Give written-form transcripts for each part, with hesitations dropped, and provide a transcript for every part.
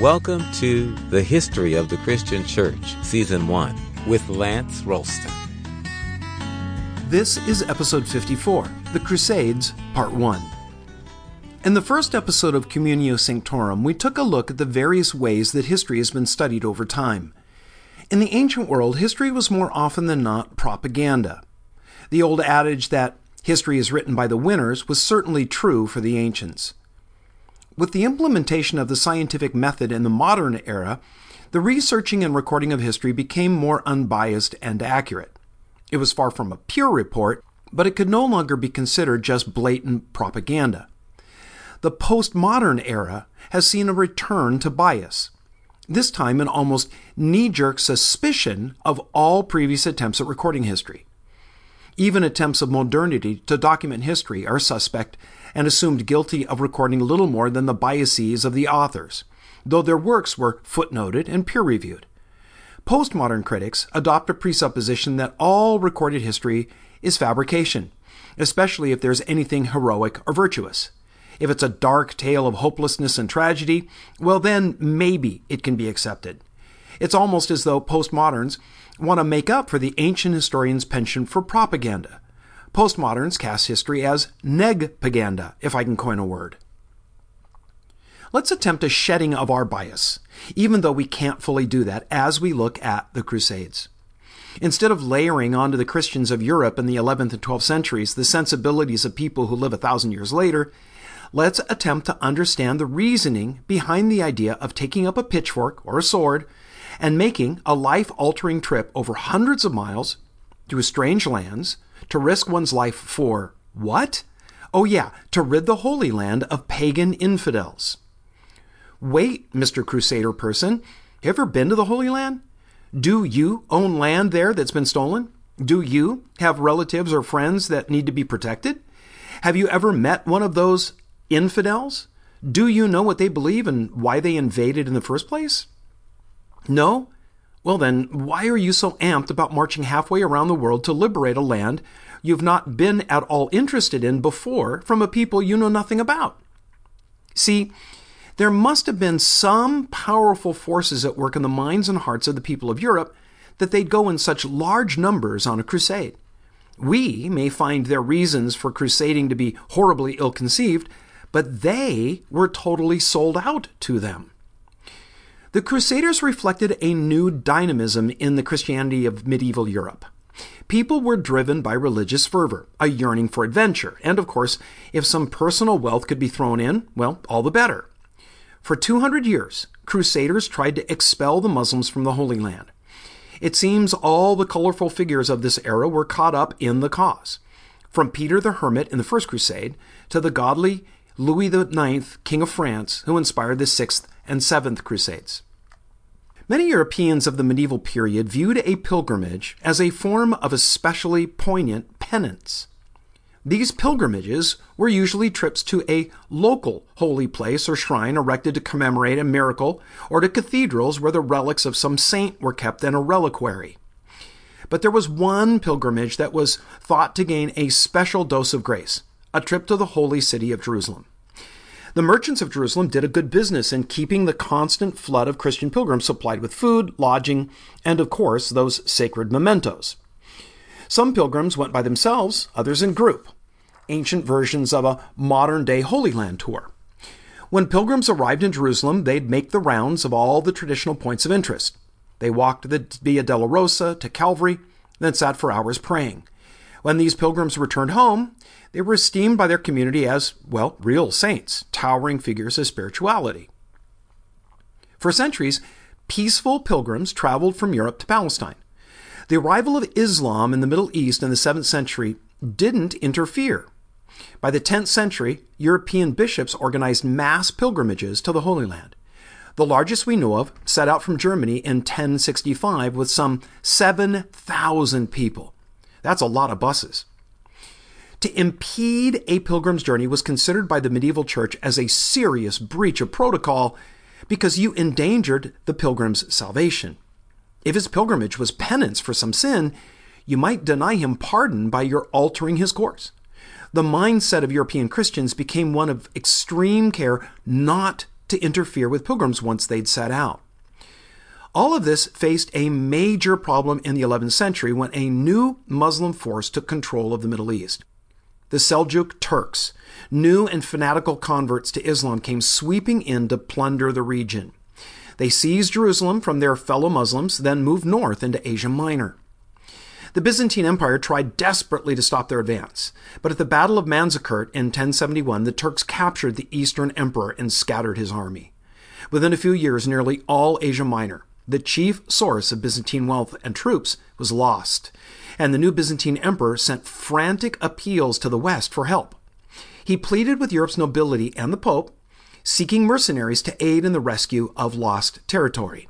Welcome to The History of the Christian Church, Season 1, with Lance Rolston. This is Episode 54, The Crusades, Part 1. In the first episode of Communio Sanctorum, we took a look at the various ways that history has been studied over time. In the ancient world, history was more often than not propaganda. The old adage that history is written by the winners was certainly true for the ancients. With the implementation of the scientific method in the modern era, the researching and recording of history became more unbiased and accurate. It was far from a pure report, but it could no longer be considered just blatant propaganda. The postmodern era has seen a return to bias, this time an almost knee-jerk suspicion of all previous attempts at recording history. Even attempts of modernity to document history are suspect and assumed guilty of recording little more than the biases of the authors, though their works were footnoted and peer-reviewed. Postmodern critics adopt a presupposition that all recorded history is fabrication, especially if there's anything heroic or virtuous. If it's a dark tale of hopelessness and tragedy, well then maybe it can be accepted. It's almost as though postmoderns want to make up for the ancient historian's penchant for propaganda. Postmoderns cast history as negpaganda, if I can coin a word. Let's attempt a shedding of our bias, even though we can't fully do that as we look at the Crusades. Instead of layering onto the Christians of Europe in the 11th and 12th centuries the sensibilities of people who live 1,000 years later, let's attempt to understand the reasoning behind the idea of taking up a pitchfork or a sword and making a life-altering trip over hundreds of miles through strange lands to risk one's life for what? Oh yeah, to rid the Holy Land of pagan infidels. Wait, Mr. Crusader person, have you ever been to the Holy Land? Do you own land there that's been stolen? Do you have relatives or friends that need to be protected? Have you ever met one of those infidels? Do you know what they believe and why they invaded in the first place? No? Well then, why are you so amped about marching halfway around the world to liberate a land you've not been at all interested in before from a people you know nothing about? See, there must have been some powerful forces at work in the minds and hearts of the people of Europe that they'd go in such large numbers on a crusade. We may find their reasons for crusading to be horribly ill-conceived, but they were totally sold out to them. The Crusaders reflected a new dynamism in the Christianity of medieval Europe. People were driven by religious fervor, a yearning for adventure, and of course, if some personal wealth could be thrown in, well, all the better. For 200 years, Crusaders tried to expel the Muslims from the Holy Land. It seems all the colorful figures of this era were caught up in the cause, from Peter the Hermit in the First Crusade to the godly Louis IX, King of France, who inspired the Sixth and Seventh Crusades. Many Europeans of the medieval period viewed a pilgrimage as a form of especially poignant penance. These pilgrimages were usually trips to a local holy place or shrine erected to commemorate a miracle, or to cathedrals where the relics of some saint were kept in a reliquary. But there was one pilgrimage that was thought to gain a special dose of grace, a trip to the holy city of Jerusalem. The merchants of Jerusalem did a good business in keeping the constant flood of Christian pilgrims supplied with food, lodging, and of course, those sacred mementos. Some pilgrims went by themselves, others in group, ancient versions of a modern-day Holy Land tour. When pilgrims arrived in Jerusalem, they'd make the rounds of all the traditional points of interest. They walked the Via Dolorosa to Calvary, then sat for hours praying. When these pilgrims returned home, they were esteemed by their community as, well, real saints, towering figures of spirituality. For centuries, peaceful pilgrims traveled from Europe to Palestine. The arrival of Islam in the Middle East in the 7th century didn't interfere. By the 10th century, European bishops organized mass pilgrimages to the Holy Land. The largest we know of set out from Germany in 1065 with some 7,000 people. That's a lot of buses. To impede a pilgrim's journey was considered by the medieval church as a serious breach of protocol because you endangered the pilgrim's salvation. If his pilgrimage was penance for some sin, you might deny him pardon by your altering his course. The mindset of European Christians became one of extreme care not to interfere with pilgrims once they'd set out. All of this faced a major problem in the 11th century when a new Muslim force took control of the Middle East. The Seljuk Turks, new and fanatical converts to Islam, came sweeping in to plunder the region. They seized Jerusalem from their fellow Muslims, then moved north into Asia Minor. The Byzantine Empire tried desperately to stop their advance, but at the Battle of Manzikert in 1071, the Turks captured the Eastern Emperor and scattered his army. Within a few years, nearly all Asia Minor, the chief source of Byzantine wealth and troops, was lost, and the new Byzantine Emperor sent frantic appeals to the West for help. He pleaded with Europe's nobility and the Pope, seeking mercenaries to aid in the rescue of lost territory.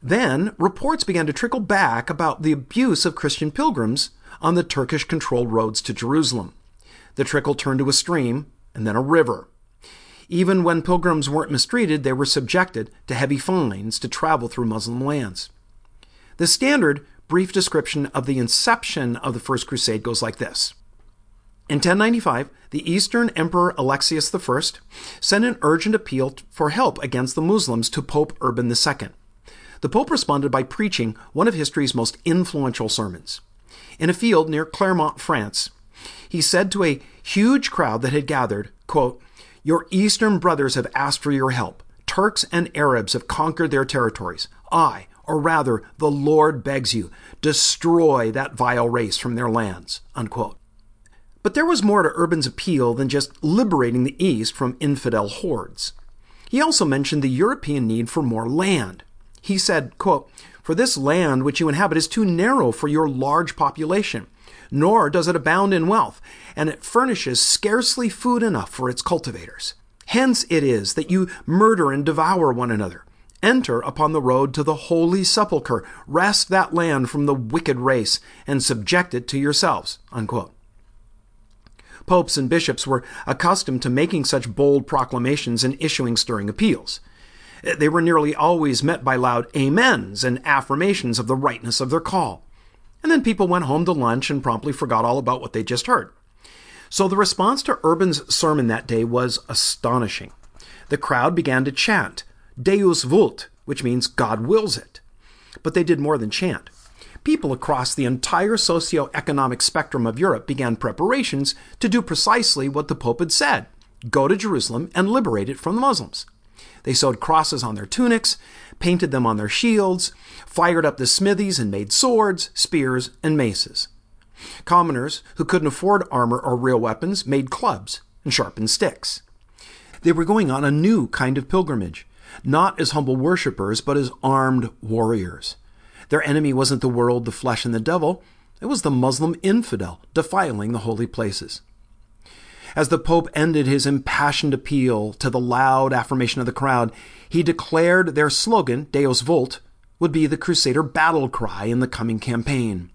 Then, reports began to trickle back about the abuse of Christian pilgrims on the Turkish-controlled roads to Jerusalem. The trickle turned to a stream and then a river. Even when pilgrims weren't mistreated, they were subjected to heavy fines to travel through Muslim lands. The standard brief description of the inception of the First Crusade goes like this. In 1095, the Eastern Emperor Alexius I sent an urgent appeal for help against the Muslims to Pope Urban II. The Pope responded by preaching one of history's most influential sermons. In a field near Clermont, France, he said to a huge crowd that had gathered, quote, "Your Eastern brothers have asked for your help. Turks and Arabs have conquered their territories. I, or rather, the Lord begs you, destroy that vile race from their lands," unquote. But there was more to Urban's appeal than just liberating the East from infidel hordes. He also mentioned the European need for more land. He said, quote, "For this land which you inhabit is too narrow for your large population, nor does it abound in wealth, and it furnishes scarcely food enough for its cultivators. Hence it is that you murder and devour one another. Enter upon the road to the Holy Sepulchre, wrest that land from the wicked race, and subject it to yourselves," unquote. Popes and bishops were accustomed to making such bold proclamations and issuing stirring appeals. They were nearly always met by loud amens and affirmations of the rightness of their call. And then people went home to lunch and promptly forgot all about what they just heard. So the response to Urban's sermon that day was astonishing. The crowd began to chant, "Deus vult," which means God wills it. But they did more than chant. People across the entire socio-economic spectrum of Europe began preparations to do precisely what the Pope had said, go to Jerusalem and liberate it from the Muslims. They sewed crosses on their tunics, painted them on their shields, fired up the smithies and made swords, spears, and maces. Commoners who couldn't afford armor or real weapons made clubs and sharpened sticks. They were going on a new kind of pilgrimage, not as humble worshippers, but as armed warriors. Their enemy wasn't the world, the flesh, and the devil. It was the Muslim infidel defiling the holy places. As the Pope ended his impassioned appeal to the loud affirmation of the crowd, he declared their slogan, Deus vult, would be the Crusader battle cry in the coming campaign.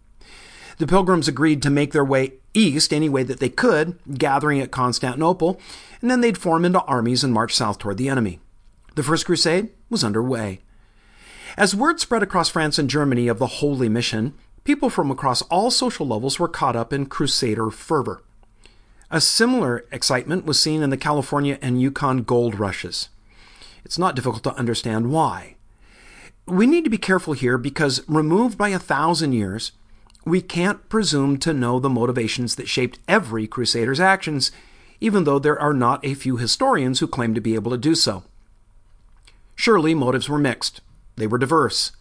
The pilgrims agreed to make their way east any way that they could, gathering at Constantinople, and then they'd form into armies and march south toward the enemy. The First Crusade was underway. As word spread across France and Germany of the Holy Mission, people from across all social levels were caught up in Crusader fervor. A similar excitement was seen in the California and Yukon gold rushes. It's not difficult to understand why. We need to be careful here because, removed by 1,000 years, we can't presume to know the motivations that shaped every crusader's actions, even though there are not a few historians who claim to be able to do so. Surely motives were mixed. They were diverse.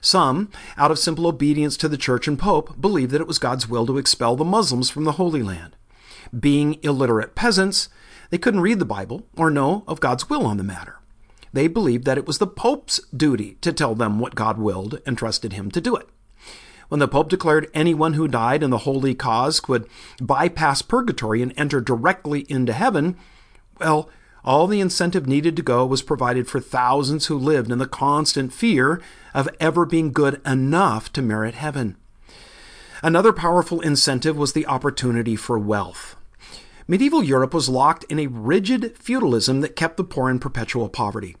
Some, out of simple obedience to the Church and Pope, believed that it was God's will to expel the Muslims from the Holy Land. Being illiterate peasants, they couldn't read the Bible or know of God's will on the matter. They believed that it was the Pope's duty to tell them what God willed and trusted him to do it. When the Pope declared anyone who died in the holy cause could bypass purgatory and enter directly into heaven, well, all the incentive needed to go was provided for thousands who lived in the constant fear of ever being good enough to merit heaven. Another powerful incentive was the opportunity for wealth. Medieval Europe was locked in a rigid feudalism that kept the poor in perpetual poverty.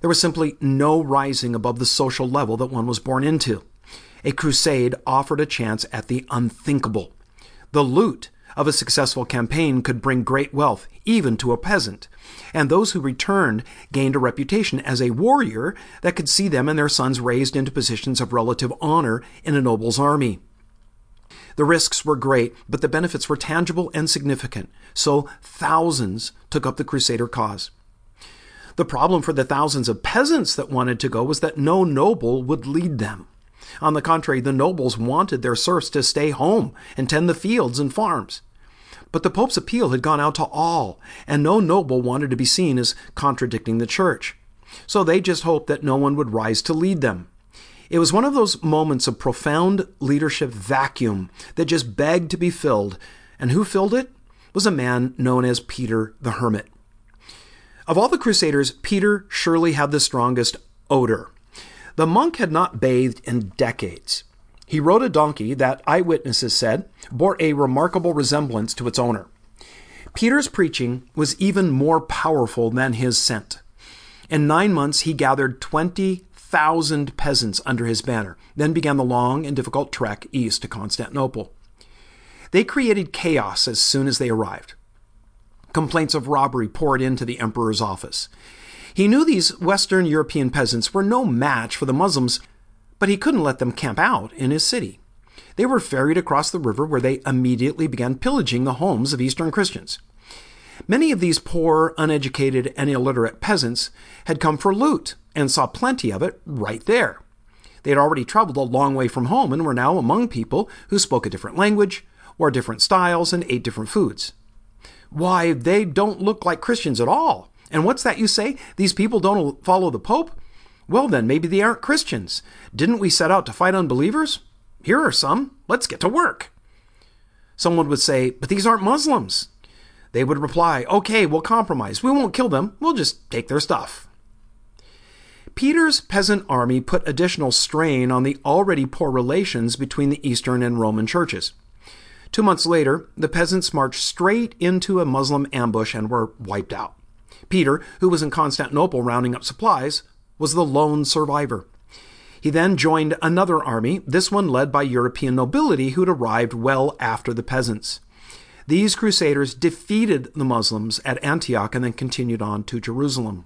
There was simply no rising above the social level that one was born into. A crusade offered a chance at the unthinkable. The loot of a successful campaign could bring great wealth, even to a peasant, and those who returned gained a reputation as a warrior that could see them and their sons raised into positions of relative honor in a noble's army. The risks were great, but the benefits were tangible and significant, so thousands took up the Crusader cause. The problem for the thousands of peasants that wanted to go was that no noble would lead them. On the contrary, the nobles wanted their serfs to stay home and tend the fields and farms. But the Pope's appeal had gone out to all, and no noble wanted to be seen as contradicting the Church. So they just hoped that no one would rise to lead them. It was one of those moments of profound leadership vacuum that just begged to be filled, and who filled it was a man known as Peter the Hermit. Of all the Crusaders, Peter surely had the strongest odor. The monk had not bathed in decades. He rode a donkey that, eyewitnesses said, bore a remarkable resemblance to its owner. Peter's preaching was even more powerful than his scent. In 9 months, he gathered 20,000 peasants under his banner, then began the long and difficult trek east to Constantinople. They created chaos as soon as they arrived. Complaints of robbery poured into the emperor's office. He knew these Western European peasants were no match for the Muslims, but he couldn't let them camp out in his city. They were ferried across the river, where they immediately began pillaging the homes of Eastern Christians. Many of these poor, uneducated, and illiterate peasants had come for loot and saw plenty of it right there. They had already traveled a long way from home and were now among people who spoke a different language, wore different styles, and ate different foods. Why, they don't look like Christians at all. And what's that you say? These people don't follow the Pope? Well then, maybe they aren't Christians. Didn't we set out to fight unbelievers? Here are some. Let's get to work. Someone would say, but these aren't Muslims. They would reply, okay, we'll compromise. We won't kill them. We'll just take their stuff. Peter's peasant army put additional strain on the already poor relations between the Eastern and Roman churches. 2 months later, the peasants marched straight into a Muslim ambush and were wiped out. Peter, who was in Constantinople rounding up supplies, was the lone survivor. He then joined another army, this one led by European nobility who'd arrived well after the peasants. These crusaders defeated the Muslims at Antioch and then continued on to Jerusalem.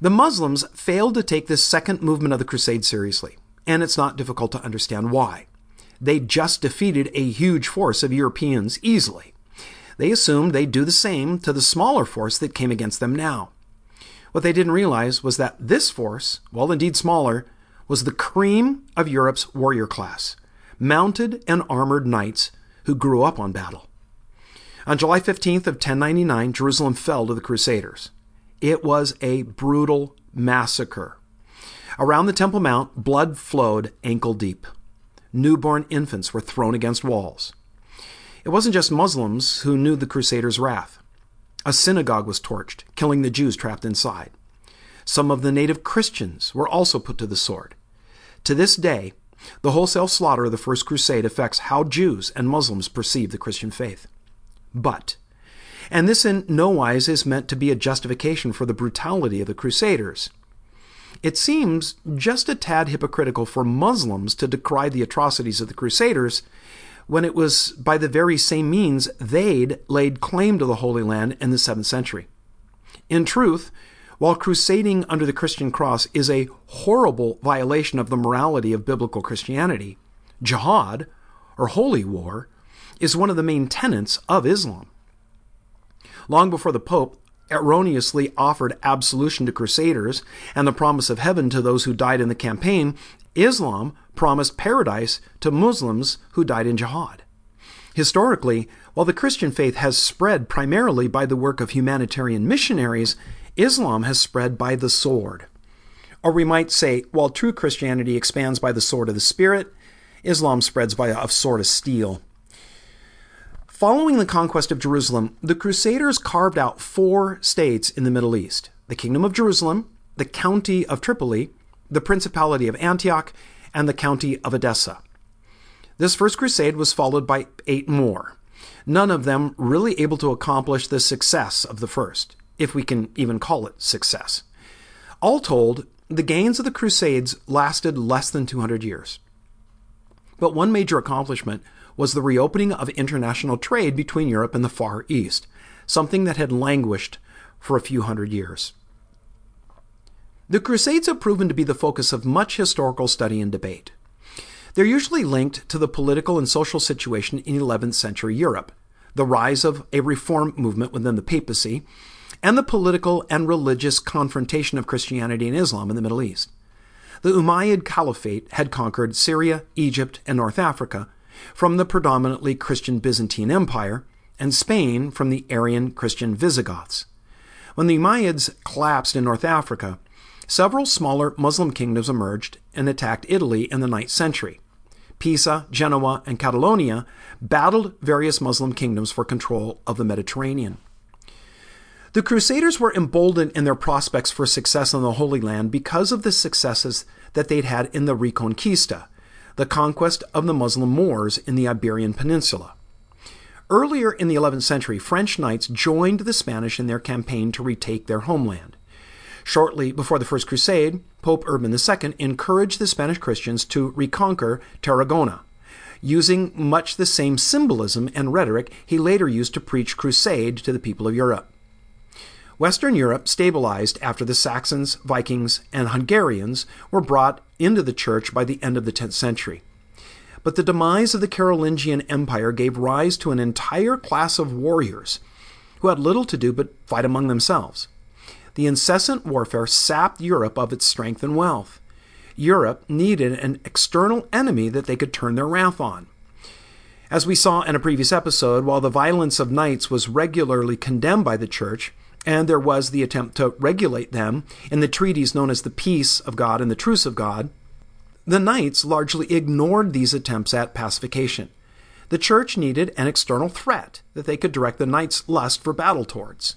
The Muslims failed to take this second movement of the crusade seriously, and it's not difficult to understand why. They just defeated a huge force of Europeans easily. They assumed they'd do the same to the smaller force that came against them now. What they didn't realize was that this force, while indeed smaller, was the cream of Europe's warrior class, mounted and armored knights who grew up on battle. On July 15th of 1099, Jerusalem fell to the Crusaders. It was a brutal massacre. Around the Temple Mount, blood flowed ankle deep. Newborn infants were thrown against walls. It wasn't just Muslims who knew the Crusaders' wrath. A synagogue was torched, killing the Jews trapped inside. Some of the native Christians were also put to the sword. To this day, the wholesale slaughter of the First Crusade affects how Jews and Muslims perceive the Christian faith. But, and this in no wise is meant to be a justification for the brutality of the Crusaders, it seems just a tad hypocritical for Muslims to decry the atrocities of the Crusaders when it was by the very same means they'd laid claim to the Holy Land in the 7th century. In truth, while crusading under the Christian cross is a horrible violation of the morality of biblical Christianity, jihad, or holy war, is one of the main tenets of Islam. Long before the Pope erroneously offered absolution to crusaders and the promise of heaven to those who died in the campaign, Islam promised paradise to Muslims who died in jihad. Historically, while the Christian faith has spread primarily by the work of humanitarian missionaries, Islam has spread by the sword. Or we might say, while true Christianity expands by the sword of the Spirit, Islam spreads by a sword of steel. Following the conquest of Jerusalem, the Crusaders carved out 4 states in the Middle East: the Kingdom of Jerusalem, the County of Tripoli, the Principality of Antioch, and the County of Edessa. This first crusade was followed by 8 more, none of them really able to accomplish the success of the first, if we can even call it success. All told, the gains of the Crusades lasted less than 200 years. But one major accomplishment was the reopening of international trade between Europe and the Far East, something that had languished for a few hundred years. The Crusades have proven to be the focus of much historical study and debate. They're usually linked to the political and social situation in 11th century Europe, the rise of a reform movement within the papacy, and the political and religious confrontation of Christianity and Islam in the Middle East. The Umayyad Caliphate had conquered Syria, Egypt, and North Africa from the predominantly Christian Byzantine Empire, and Spain from the Arian Christian Visigoths. When the Umayyads collapsed in North Africa, several smaller Muslim kingdoms emerged and attacked Italy in the 9th century. Pisa, Genoa, and Catalonia battled various Muslim kingdoms for control of the Mediterranean. The Crusaders were emboldened in their prospects for success in the Holy Land because of the successes that they'd had in the Reconquista, the conquest of the Muslim Moors in the Iberian Peninsula. Earlier in the 11th century, French knights joined the Spanish in their campaign to retake their homeland. Shortly before the First Crusade, Pope Urban II encouraged the Spanish Christians to reconquer Tarragona, using much the same symbolism and rhetoric he later used to preach crusade to the people of Europe. Western Europe stabilized after the Saxons, Vikings, and Hungarians were brought into the church by the end of the 10th century. But the demise of the Carolingian Empire gave rise to an entire class of warriors who had little to do but fight among themselves. The incessant warfare sapped Europe of its strength and wealth. Europe needed an external enemy that they could turn their wrath on. As we saw in a previous episode, while the violence of knights was regularly condemned by the church, and there was the attempt to regulate them in the treaties known as the Peace of God and the Truce of God, the knights largely ignored these attempts at pacification. The church needed an external threat that they could direct the knights' lust for battle towards.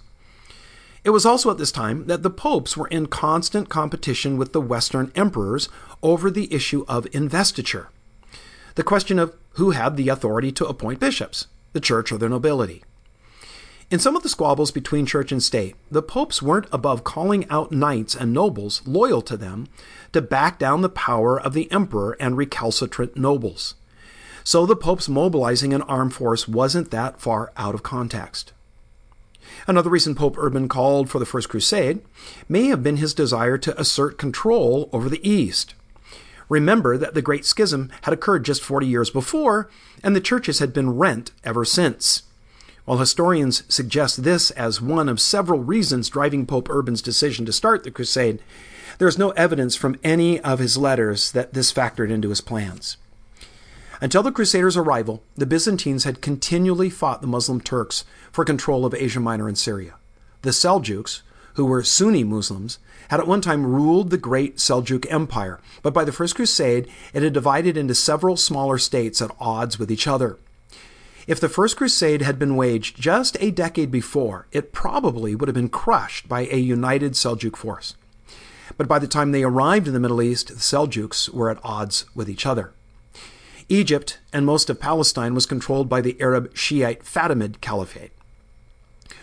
It was also at this time that the popes were in constant competition with the Western emperors over the issue of investiture, the question of who had the authority to appoint bishops, the church or the nobility. In some of the squabbles between church and state, the popes weren't above calling out knights and nobles loyal to them to back down the power of the emperor and recalcitrant nobles. So the popes mobilizing an armed force wasn't that far out of context. Another reason Pope Urban called for the First Crusade may have been his desire to assert control over the East. Remember that the Great Schism had occurred just 40 years before, and the churches had been rent ever since. While historians suggest this as one of several reasons driving Pope Urban's decision to start the crusade, there is no evidence from any of his letters that this factored into his plans. Until the Crusaders' arrival, the Byzantines had continually fought the Muslim Turks for control of Asia Minor and Syria. The Seljuks, who were Sunni Muslims, had at one time ruled the great Seljuk Empire, but by the First Crusade, it had divided into several smaller states at odds with each other. If the First Crusade had been waged just a decade before, it probably would have been crushed by a united Seljuk force. But by the time they arrived in the Middle East, the Seljuks were at odds with each other. Egypt and most of Palestine was controlled by the Arab Shiite Fatimid Caliphate,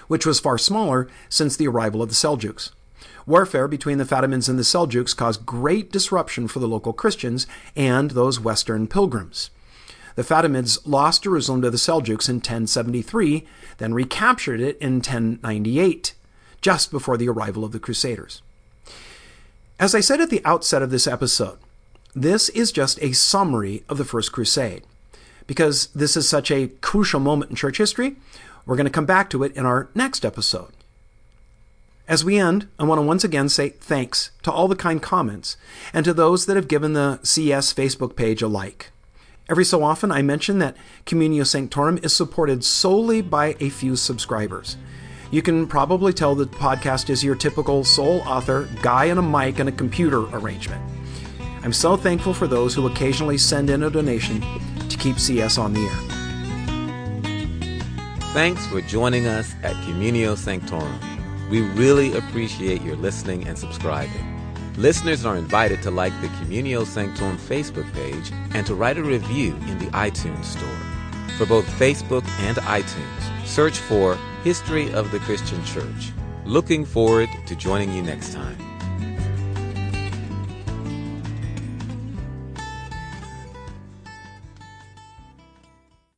which was far smaller since the arrival of the Seljuks. Warfare between the Fatimids and the Seljuks caused great disruption for the local Christians and those Western pilgrims. The Fatimids lost Jerusalem to the Seljuks in 1073, then recaptured it in 1098, just before the arrival of the Crusaders. As I said at the outset of this episode, this is just a summary of the First Crusade. Because this is such a crucial moment in church history, we're going to come back to it in our next episode. As we end, I want to once again say thanks to all the kind comments and to those that have given the CS Facebook page a like. Every so often, I mention that Communio Sanctorum is supported solely by a few subscribers. You can probably tell the podcast is your typical sole author, guy and a mic and a computer arrangement. I'm so thankful for those who occasionally send in a donation to keep CS on the air. Thanks for joining us at Communio Sanctorum. We really appreciate your listening and subscribing. Listeners are invited to like the Communio Sanctorum Facebook page and to write a review in the iTunes store. For both Facebook and iTunes, search for History of the Christian Church. Looking forward to joining you next time.